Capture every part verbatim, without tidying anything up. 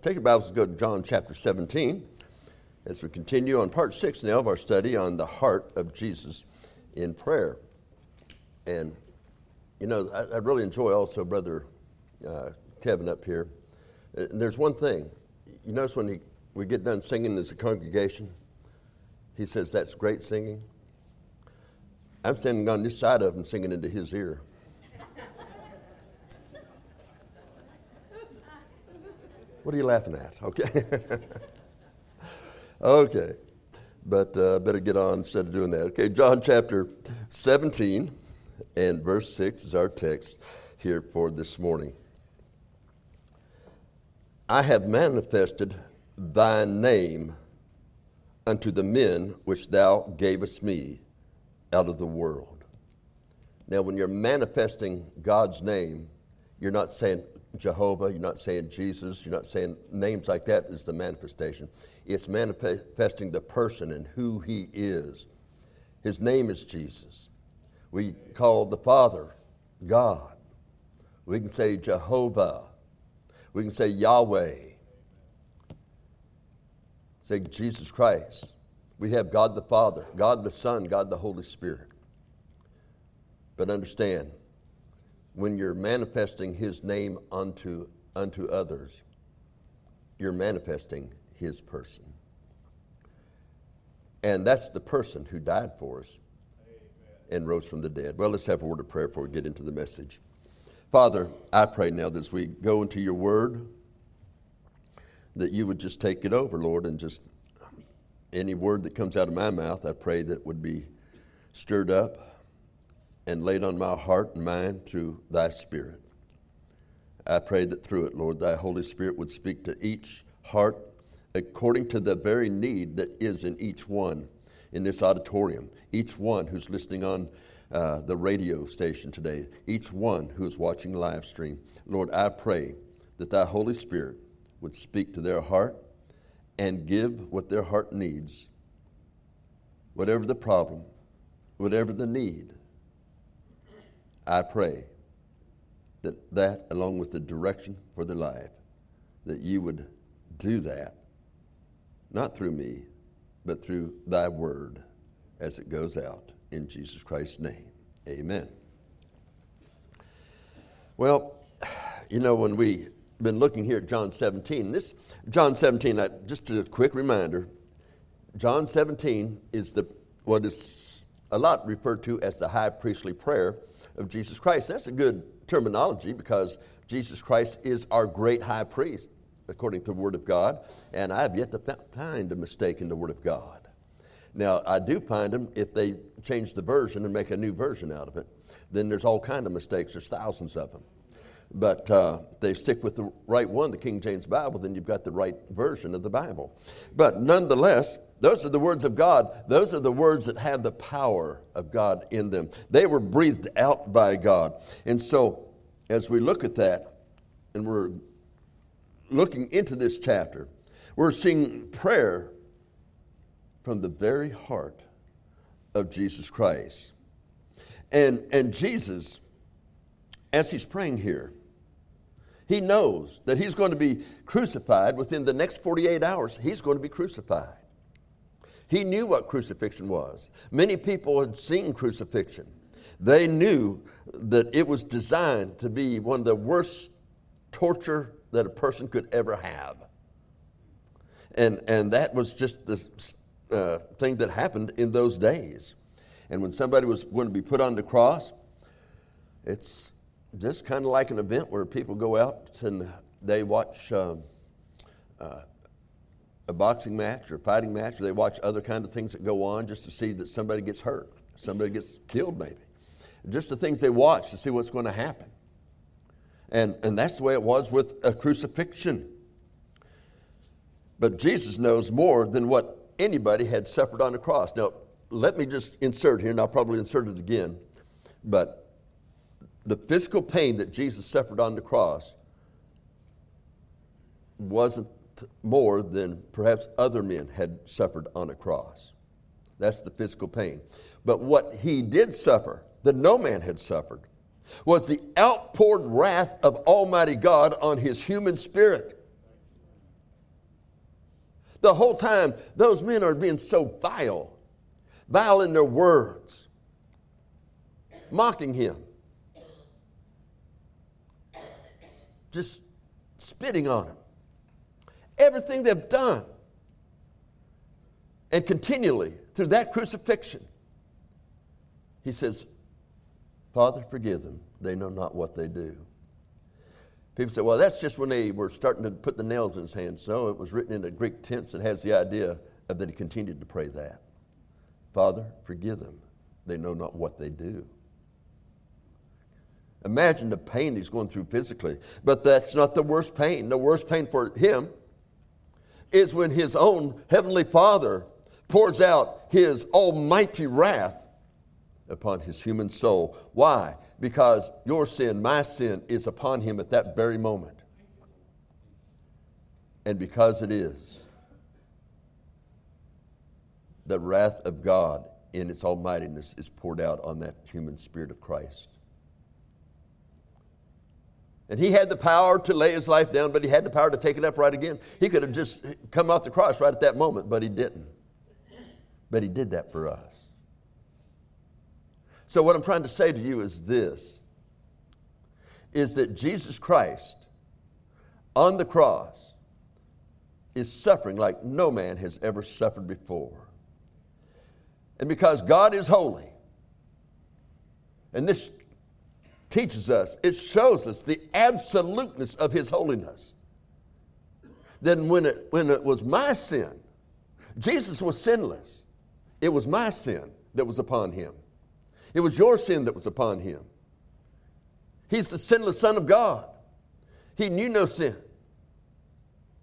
Take your Bibles and go to John chapter seventeen as we continue on part six now of our study on the heart of Jesus in prayer. And, you know, I, I really enjoy also Brother uh, Kevin up here. And there's one thing. You notice when he, we get done singing as a congregation, he says, "That's great singing." I'm standing on this side of him singing into his ear. What are you laughing at? Okay. okay. But I uh, better get on instead of doing that. Okay, John chapter seventeen and verse six is our text here for this morning. "I have manifested thy name unto the men which thou gavest me out of the world." Now, when you're manifesting God's name, you're not saying Jehovah, you're not saying Jesus, you're not saying names like that is the manifestation. It's manifesting the person and who he is. His name is Jesus. We call the Father God. We can say Jehovah. We can say Yahweh. Say Jesus Christ. We have God the Father, God the Son, God the Holy Spirit. But understand, when you're manifesting his name unto unto others, you're manifesting his person. And that's the person who died for us and rose from the dead. Well, let's have a word of prayer before we get into the message. Father, I pray now that as we go into your word, that you would just take it over, Lord, and just any word that comes out of my mouth, I pray that would be stirred up and laid on my heart and mind through thy Spirit. I pray that through it, Lord, thy Holy Spirit would speak to each heart according to the very need that is in each one in this auditorium, each one who's listening on uh, the radio station today, each one who's watching live stream. Lord, I pray that thy Holy Spirit would speak to their heart and give what their heart needs, whatever the problem, whatever the need. I pray that that, along with the direction for their life, that you would do that, not through me, but through thy word as it goes out. In Jesus Christ's name, amen. Well, you know, when we've been looking here at John seventeen, this John seventeen, I, just a quick reminder, John seventeen is the what is a lot referred to as the high priestly prayer of Jesus Christ. That's a good terminology because Jesus Christ is our great high priest, according to the Word of God, and I have yet to find a mistake in the Word of God. Now, I do find them if they change the version and make a new version out of it. Then there's all kinds of mistakes. There's thousands of them. But uh, they stick with the right one, the King James Bible, then you've got the right version of the Bible. But nonetheless, those are the words of God. Those are the words that have the power of God in them. They were breathed out by God. And so as we look at that, and we're looking into this chapter, we're seeing prayer from the very heart of Jesus Christ. And, and Jesus, as he's praying here, he knows that he's going to be crucified within the next forty-eight hours. He's going to be crucified. He knew what crucifixion was. Many people had seen crucifixion. They knew that it was designed to be one of the worst torture that a person could ever have. And, and that was just the uh, thing that happened in those days. And when somebody was going to be put on the cross, it's just kind of like an event where people go out and they watch um, uh, a boxing match or a fighting match, or they watch other kind of things that go on just to see that somebody gets hurt, somebody gets killed maybe. Just the things they watch to see what's going to happen. And, and that's the way it was with a crucifixion. But Jesus knows more than what anybody had suffered on the cross. Now, let me just insert here, and I'll probably insert it again, but the physical pain that Jesus suffered on the cross wasn't more than perhaps other men had suffered on a cross. That's the physical pain. But what he did suffer, that no man had suffered, was the outpoured wrath of Almighty God on his human spirit. The whole time, those men are being so vile, vile in their words, mocking him, just spitting on him. Everything they've done, and continually through that crucifixion, he says, Father, forgive them. They know not what they do. People say, well, that's just when they were starting to put the nails in his hands. So it was written in the Greek tense that has the idea of that he continued to pray that. Father, forgive them. They know not what they do. Imagine the pain he's going through physically. But that's not the worst pain. The worst pain for him is when his own heavenly Father pours out his almighty wrath upon his human soul. Why? Because your sin, my sin, is upon him at that very moment. And because it is, the wrath of God in its almightiness is poured out on that human spirit of Christ. And he had the power to lay his life down, but he had the power to take it up right again. He could have just come off the cross right at that moment, but he didn't. But he did that for us. So what I'm trying to say to you is this, is that Jesus Christ on the cross is suffering like no man has ever suffered before. And because God is holy, and this teaches us, it shows us the absoluteness of his holiness. Then when it, when it was my sin, Jesus was sinless. It was my sin that was upon him. It was your sin that was upon him. He's the sinless Son of God. He knew no sin,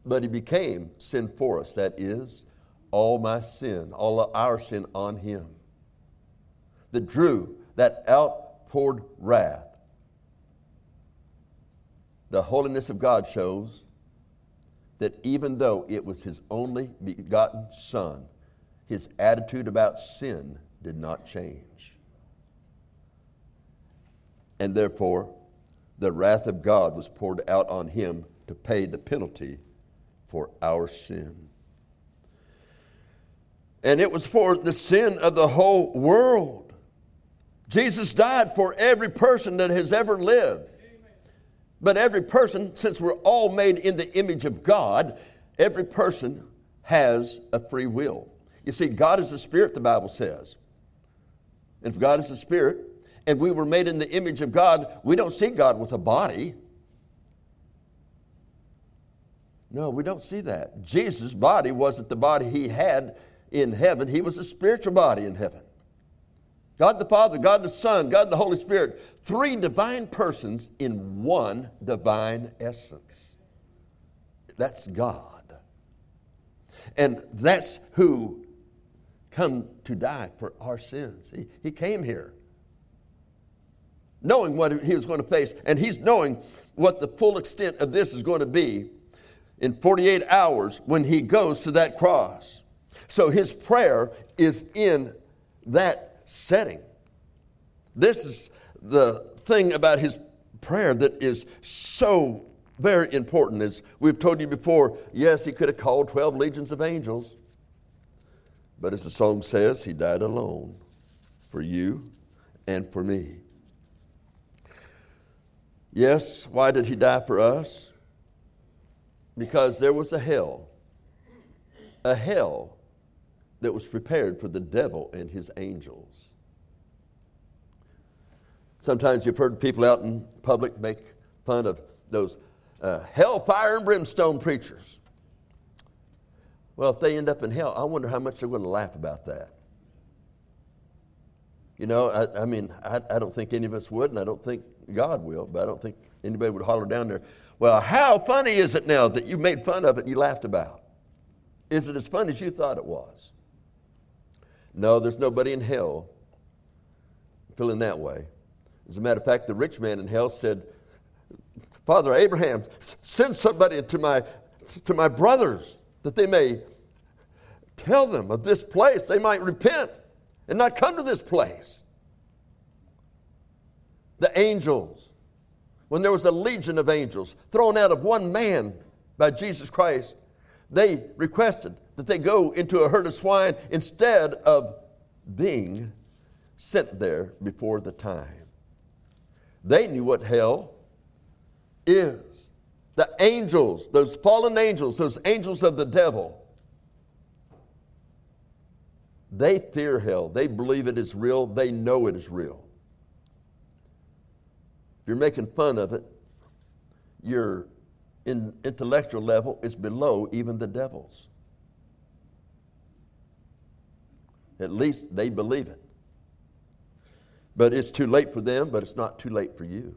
but he became sin for us. That is, all my sin, all of our sin on him, that drew that outpoured wrath. The holiness of God shows that even though it was his only begotten Son, his attitude about sin did not change. And therefore, the wrath of God was poured out on him to pay the penalty for our sin. And it was for the sin of the whole world. Jesus died for every person that has ever lived. But every person, since we're all made in the image of God, every person has a free will. You see, God is a spirit, the Bible says. And if God is a spirit, and we were made in the image of God, we don't see God with a body. No, we don't see that. Jesus' body wasn't the body he had in heaven. He was a spiritual body in heaven. God the Father, God the Son, God the Holy Spirit, three divine persons in one divine essence. That's God. And that's who come to die for our sins. He, he came here knowing what he was going to face, and he's knowing what the full extent of this is going to be in forty-eight hours when he goes to that cross. So his prayer is in that setting. This is the thing about his prayer that is so very important. As we've told you before, yes, he could have called twelve legions of angels, but as the song says, he died alone for you and for me. Yes, why did he die for us? Because there was a hell, a hell that was prepared for the devil and his angels. Sometimes you've heard people out in public make fun of those uh, hellfire and brimstone preachers. Well, if they end up in hell, I wonder how much they're going to laugh about that. You know, I, I mean, I, I don't think any of us would, and I don't think God will, but I don't think anybody would holler down there, well, how funny is it now that you made fun of it and you laughed about? Is it as fun as you thought it was? No, there's nobody in hell feeling that way. As a matter of fact, the rich man in hell said, Father Abraham, send somebody to my, to my brothers that they may tell them of this place. They might repent and not come to this place. The angels, when there was a legion of angels thrown out of one man by Jesus Christ, they requested, that they go into a herd of swine instead of being sent there before the time. They knew what hell is. The angels, those fallen angels, those angels of the devil, they fear hell. They believe it is real. They know it is real. If you're making fun of it, your in intellectual level is below even the devil's. At least they believe it. But it's too late for them, but it's not too late for you.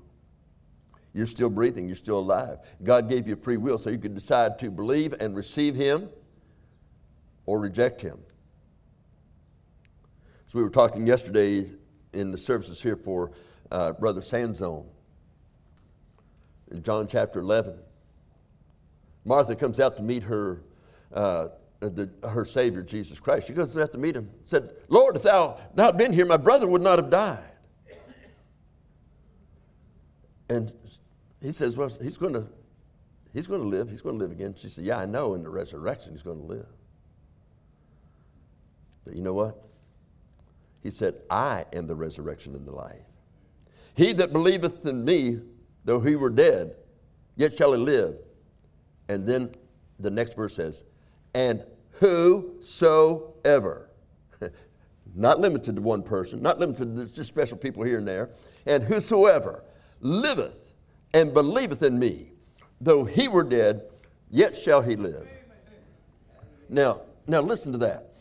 You're still breathing. You're still alive. God gave you free will so you could decide to believe and receive Him or reject Him. So we were talking yesterday in the services here for uh, Brother Sanzone in John chapter eleven. Martha comes out to meet her uh, the, her Savior, Jesus Christ. She goes out to meet Him. Said, Lord, if thou, thou had been here, my brother would not have died. And he says, well, he's going to, he's going to live. He's going to live again. She said, yeah, I know. In the resurrection, he's going to live. But you know what? He said, I am the resurrection and the life. He that believeth in me, though he were dead, yet shall he live. And then the next verse says, and whosoever, not limited to one person, not limited to just special people here and there, and whosoever liveth and believeth in me, though he were dead, yet shall he live. Now, now listen to that.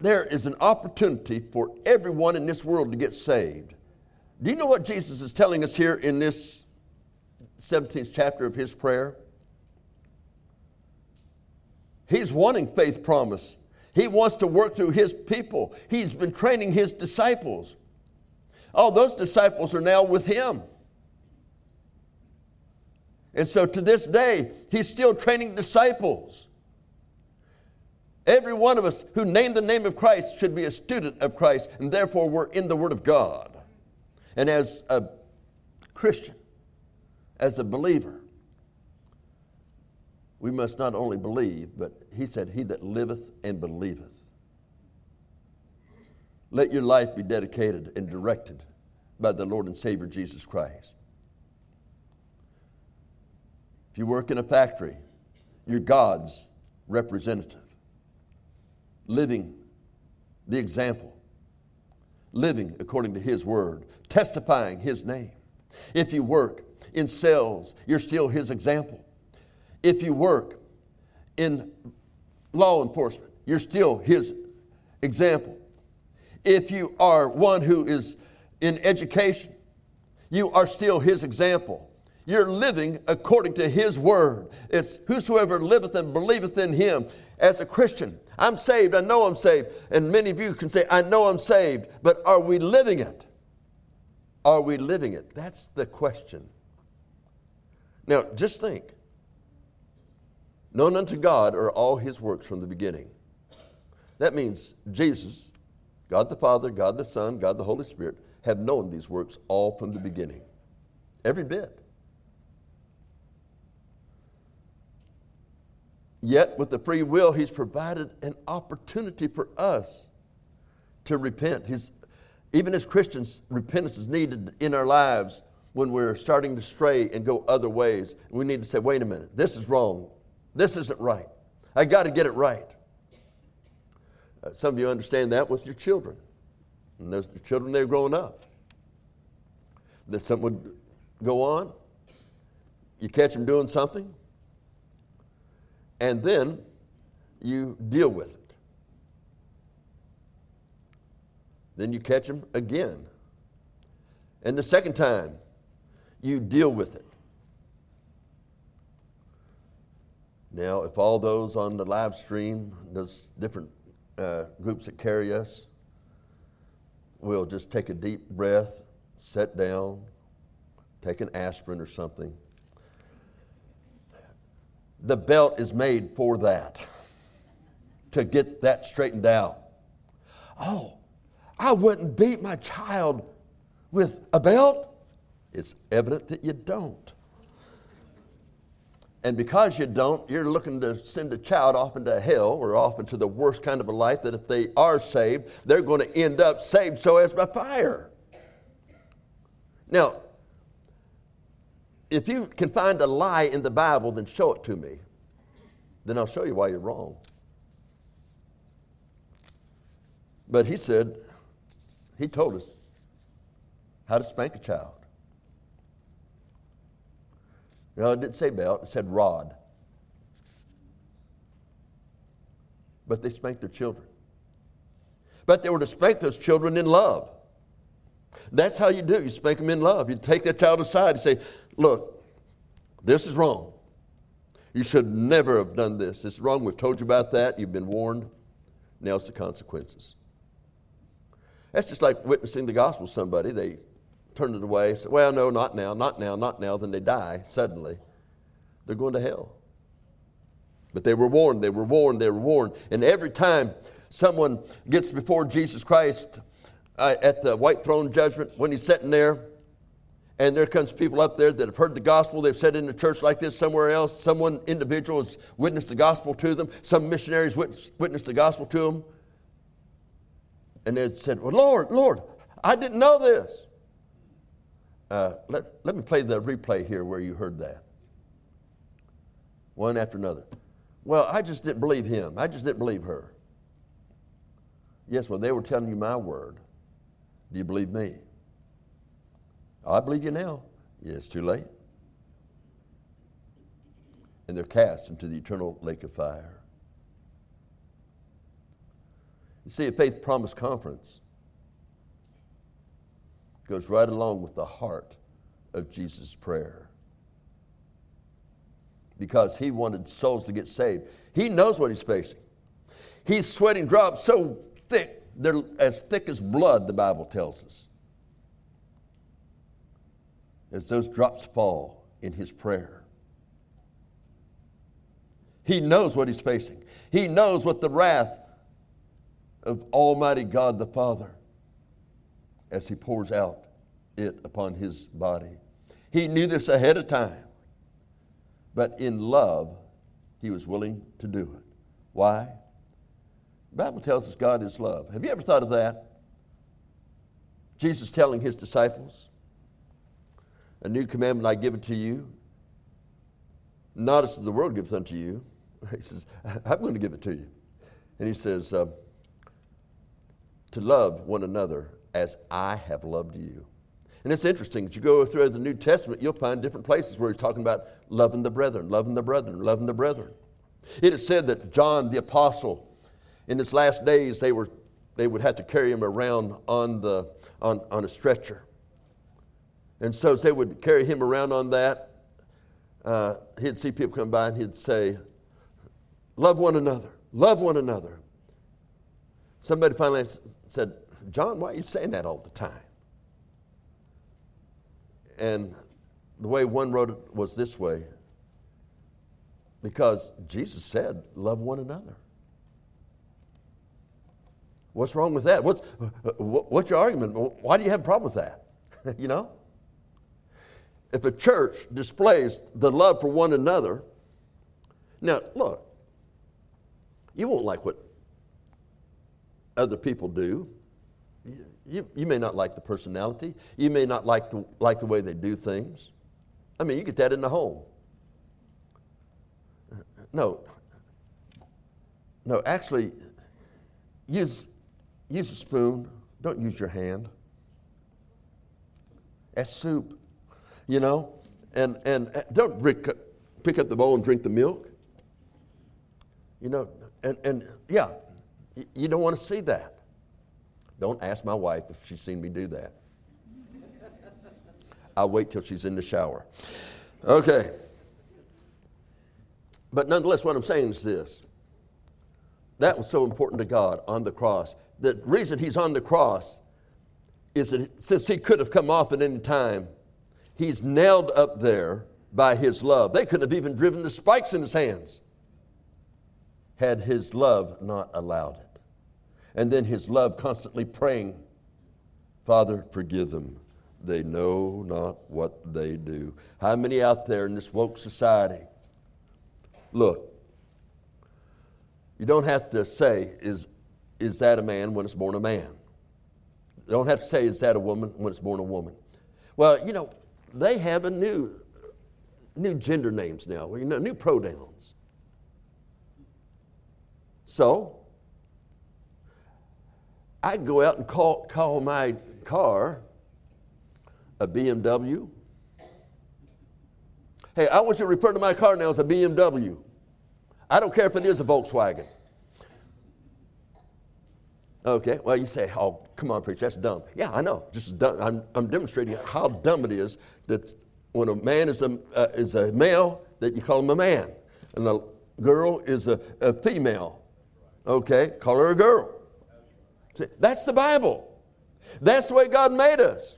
There is an opportunity for everyone in this world to get saved. Do you know what Jesus is telling us here in this seventeenth chapter of His prayer? He's wanting faith promise. He wants to work through His people. He's been training His disciples. All those disciples are now with Him. And so to this day, He's still training disciples. Every one of us who name the name of Christ should be a student of Christ, and therefore we're in the Word of God. And as a Christian, as a believer, we must not only believe, but He said, he that liveth and believeth. Let your life be dedicated and directed by the Lord and Savior Jesus Christ. If you work in a factory, you're God's representative. Living the example, living according to His word, testifying His name. If you work in sales, you're still His example. If you work in law enforcement, you're still His example. If you are one who is in education, you are still His example. You're living according to His word. It's whosoever liveth and believeth in Him. As a Christian, I'm saved, I know I'm saved. And many of you can say, I know I'm saved, but are we living it? Are we living it? That's the question. Now, just think. Known unto God are all His works from the beginning. That means Jesus, God the Father, God the Son, God the Holy Spirit, have known these works all from the beginning. Every bit. Yet, with the free will, He's provided an opportunity for us to repent. He's, even as Christians, repentance is needed in our lives when we're starting to stray and go other ways. We need to say, wait a minute, this is wrong. This isn't right. I got to get it right. Uh, some of you understand that with your children. And those children, they're growing up. That something would go on. You catch them doing something. And then you deal with it. Then you catch them again. And the second time, you deal with it. Now, if all those on the live stream, those different uh, groups that carry us, will just take a deep breath, sit down, take an aspirin or something. The belt is made for that, to get that straightened out. Oh, I wouldn't beat my child with a belt. It's evident that you don't. And because you don't, you're looking to send a child off into hell or off into the worst kind of a life that if they are saved, they're going to end up saved so as by fire. Now, if you can find a lie in the Bible, then show it to me. Then I'll show you why you're wrong. But he said, he told us how to spank a child. No, it didn't say belt, it said rod. But they spanked their children. But they were to spank those children in love. That's how you do. You spank them in love. You take that child aside and say, look, this is wrong. You should never have done this. It's wrong. We've told you about that. You've been warned. Now it's the consequences. That's just like witnessing the gospel to somebody. They turned it away, said, well, no, not now, not now, not now. Then they die suddenly. They're going to hell. But they were warned, they were warned, they were warned. And every time someone gets before Jesus Christ uh, at the white throne judgment, when he's sitting there, and there comes people up there that have heard the gospel, they've sat in a church like this somewhere else, someone individual has witnessed the gospel to them, some missionaries witnessed, witnessed the gospel to them, and they said, well, Lord, Lord, I didn't know this. Uh, let, let me play the replay here where you heard that. One after another. Well, I just didn't believe him. I just didn't believe her. Yes, well, they were telling you my word. Do you believe me? I believe you now. Yeah, it's too late. And they're cast into the eternal lake of fire. You see, a Faith Promise Conference goes right along with the heart of Jesus' prayer. Because he wanted souls to get saved. He knows what he's facing. He's sweating drops so thick, they're as thick as blood, the Bible tells us. As those drops fall in his prayer. He knows what he's facing. He knows what the wrath of Almighty God the Father as he pours out it upon his body. He knew this ahead of time. But in love, he was willing to do it. Why? The Bible tells us God is love. Have you ever thought of that? Jesus telling his disciples, a new commandment I give unto you, not as the world gives unto you. He says, I'm going to give it to you. And he says, uh, to love one another as I have loved you. And it's interesting, as you go through the New Testament, you'll find different places where he's talking about loving the brethren, loving the brethren, loving the brethren. It is said that John the Apostle, in his last days, they were they would have to carry him around on the on, on a stretcher. And so as they would carry him around on that, uh, he'd see people come by and he'd say, love one another, love one another. Somebody finally said, John, why are you saying that all the time? And the way one wrote it was this way, because Jesus said, love one another. What's wrong with that? What's, what's your argument? Why do you have a problem with that? You know? If a church displays the love for one another, now look, you won't like what other people do. You, you, you may not like the personality. You may not like the, like the way they do things. I mean, you get that in the home. No, no, actually, use, use a spoon. Don't use your hand. That's soup. You know, and, and don't pick up the bowl and drink the milk. You know, and, and yeah, you don't want to see that. Don't ask my wife if she's seen me do that. I'll wait till she's in the shower. Okay. But nonetheless, what I'm saying is this. That was so important to God on the cross. The reason he's on the cross is that since he could have come off at any time, he's nailed up there by his love. They could have even driven the spikes in his hands had his love not allowed it. And then his love constantly praying, Father, forgive them. They know not what they do. How many out there in this woke society Look, you don't have to say, is, is that a man when it's born a man? You don't have to say, is that a woman when it's born a woman? Well, you know, they have a new, new gender names now, you know, new pronouns. So, I go out and call, call my car a B M W. Hey, I want you to refer to my car now as a B M W. I don't care if it is a Volkswagen. Okay, well, you say, oh, come on, preacher, that's dumb. Yeah, I know, just dumb. I'm, I'm demonstrating how dumb it is that when a man is a, uh, is a male, that you call him a man. And a girl is a, a female. Okay, call her a girl. See, that's the Bible. That's the way God made us.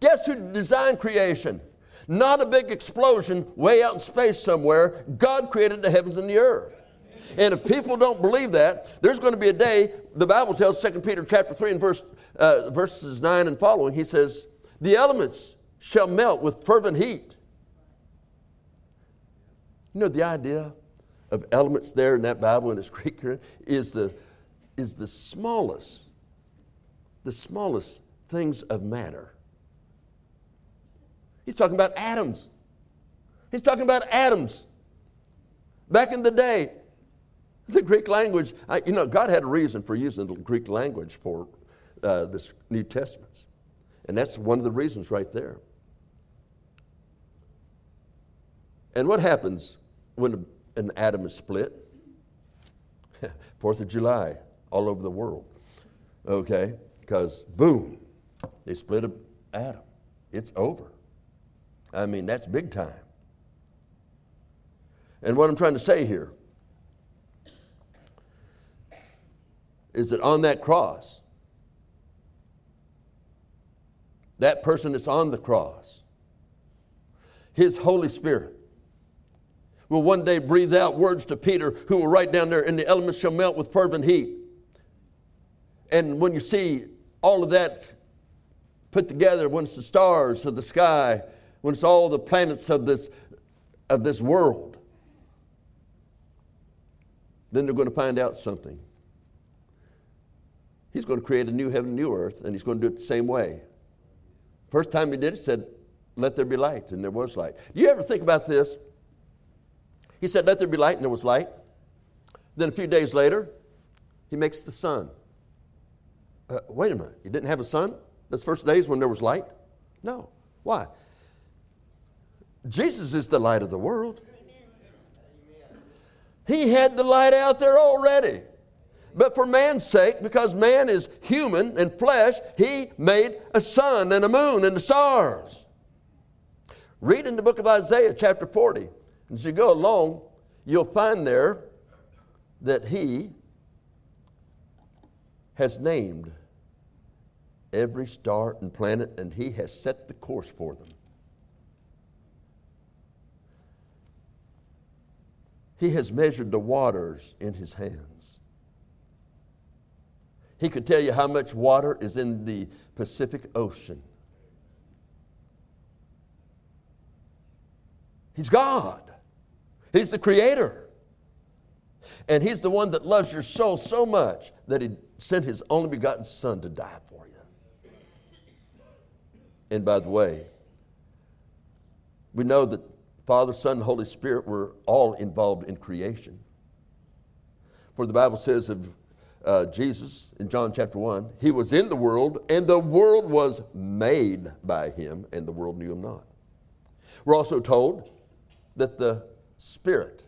Guess who designed creation? Not a big explosion way out in space somewhere. God created the heavens and the earth. And if people don't believe that, there's going to be a day, the Bible tells Second Peter chapter three and verse, uh, verses nine and following, he says, the elements shall melt with fervent heat. You know, the idea of elements there in that Bible and its Greek is the, is the smallest, the smallest things of matter. He's talking about atoms. He's talking about atoms. Back in the day, the Greek language, I, you know, God had a reason for using the Greek language for uh, this New Testament. And that's one of the reasons right there. And what happens when an atom is split? Fourth of July, all over the world. Okay? Because, boom, they split an atom. It's over. I mean, that's big time. And what I'm trying to say here is that on that cross, that person that's on the cross, his Holy Spirit will one day breathe out words to Peter, who will write down there, and the elements shall melt with fervent heat. And when you see all of that put together, when it's the stars of the sky, when it's all the planets of this, of this world, then they're going to find out something. He's going to create a new heaven and new earth, and he's going to do it the same way. First time he did it, he said, let there be light, and there was light. Do you ever think about this? He said, let there be light, and there was light. Then a few days later, he makes the sun. Uh, wait a minute, you didn't have a sun? Those first days when there was light? No. Why? Jesus is the light of the world. Amen. He had the light out there already. But for man's sake, because man is human and flesh, he made a sun and a moon and the stars. Read in the book of Isaiah chapter forty. As you go along, you'll find there that he has named every star and planet, and he has set the course for them. He has measured the waters in his hands. He could tell you how much water is in the Pacific Ocean. He's God. He's the creator. And he's the one that loves your soul so much that he sent his only begotten son to die for you. And by the way, we know that Father, Son, and Holy Spirit were all involved in creation. For the Bible says of uh, Jesus in John chapter one, he was in the world, and the world was made by him, and the world knew him not. We're also told that the Spirit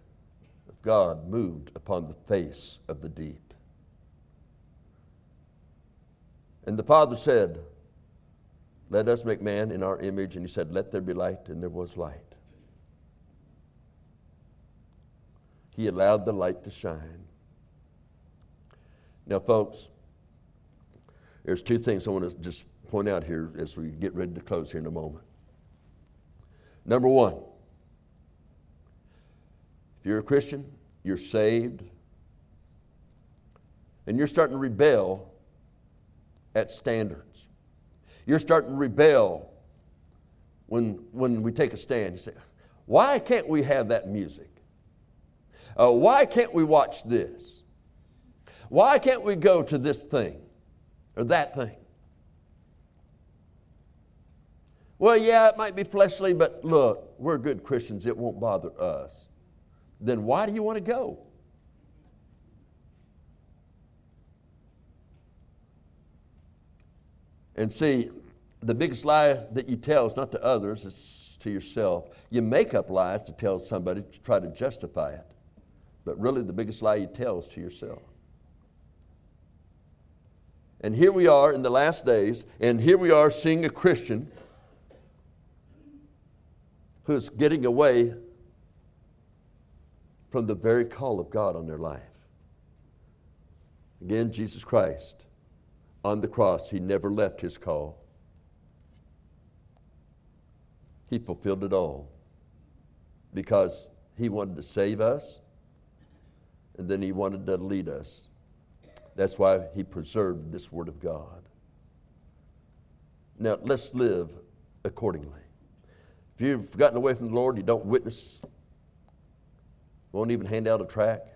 of God moved upon the face of the deep. And the Father said, let us make man in our image. And he said, let there be light, and there was light. He allowed the light to shine. Now, folks, there's two things I want to just point out here as we get ready to close here in a moment. Number one, if you're a Christian, you're saved, and you're starting to rebel at standards. You're starting to rebel when, when we take a stand. You say, why can't we have that music? Uh, why can't we watch this? Why can't we go to this thing or that thing? Well, yeah, it might be fleshly, but look, we're good Christians. It won't bother us. Then why do you want to go? And see, the biggest lie that you tell is not to others, it's to yourself. You make up lies to tell somebody to try to justify it. But really the biggest lie you tell is to yourself. And here we are in the last days, and here we are seeing a Christian who's getting away from the very call of God on their life. Again, Jesus Christ. On the cross, he never left his call. He fulfilled it all because he wanted to save us, and then he wanted to lead us. That's why he preserved this Word of God. Now, let's live accordingly. If you've gotten away from the Lord, you don't witness, won't even hand out a tract,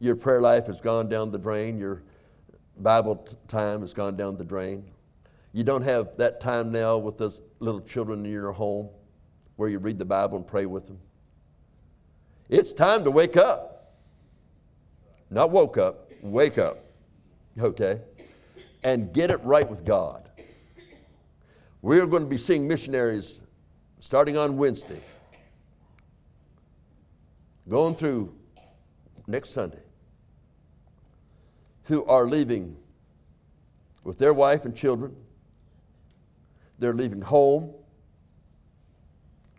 your prayer life has gone down the drain, your Bible t- time has gone down the drain. You don't have that time now with those little children in your home where you read the Bible and pray with them. It's time to wake up. Not woke up, wake up. Okay? And get it right with God. We're going to be seeing missionaries starting on Wednesday, going through next Sunday, who are leaving with their wife and children. They're leaving home.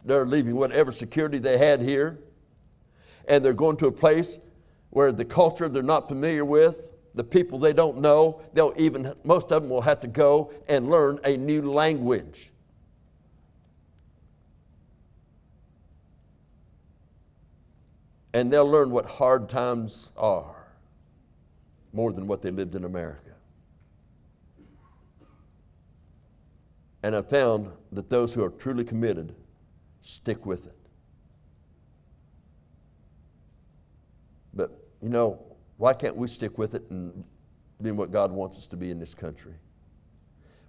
They're leaving whatever security they had here. And they're going to a place where the culture they're not familiar with, the people they don't know, they'll even, most of them will have to go and learn a new language. And they'll learn what hard times are. More than what they lived in America. And I found that those who are truly committed stick with it. But, you know, why can't we stick with it and be what God wants us to be in this country?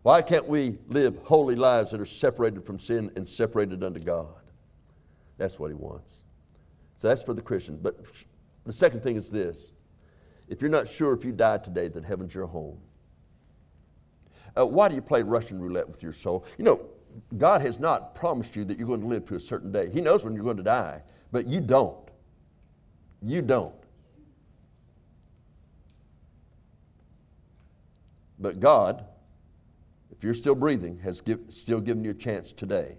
Why can't we live holy lives that are separated from sin and separated unto God? That's what he wants. So that's for the Christian. But the second thing is this. If you're not sure if you die today, then heaven's your home. Uh, why do you play Russian roulette with your soul? You know, God has not promised you that you're going to live to a certain day. He knows when you're going to die, but you don't. You don't. But God, if you're still breathing, has give, still given you a chance today.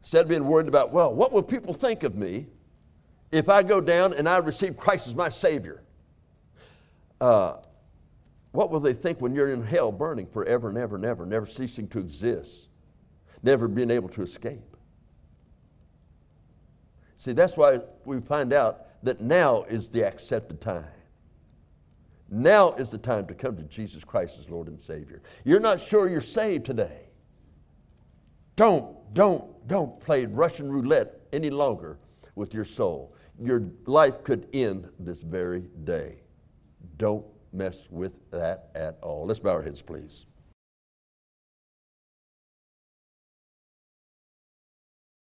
Instead of being worried about, well, what will people think of me if I go down and I receive Christ as my Savior? Uh, what will they think when you're in hell burning forever and ever and ever, never ceasing to exist, never being able to escape? See, that's why we find out that now is the accepted time. Now is the time to come to Jesus Christ as Lord and Savior. You're not sure you're saved today. Don't, don't, don't play Russian roulette any longer with your soul. Your life could end this very day. Don't mess with that at all. Let's bow our heads, please.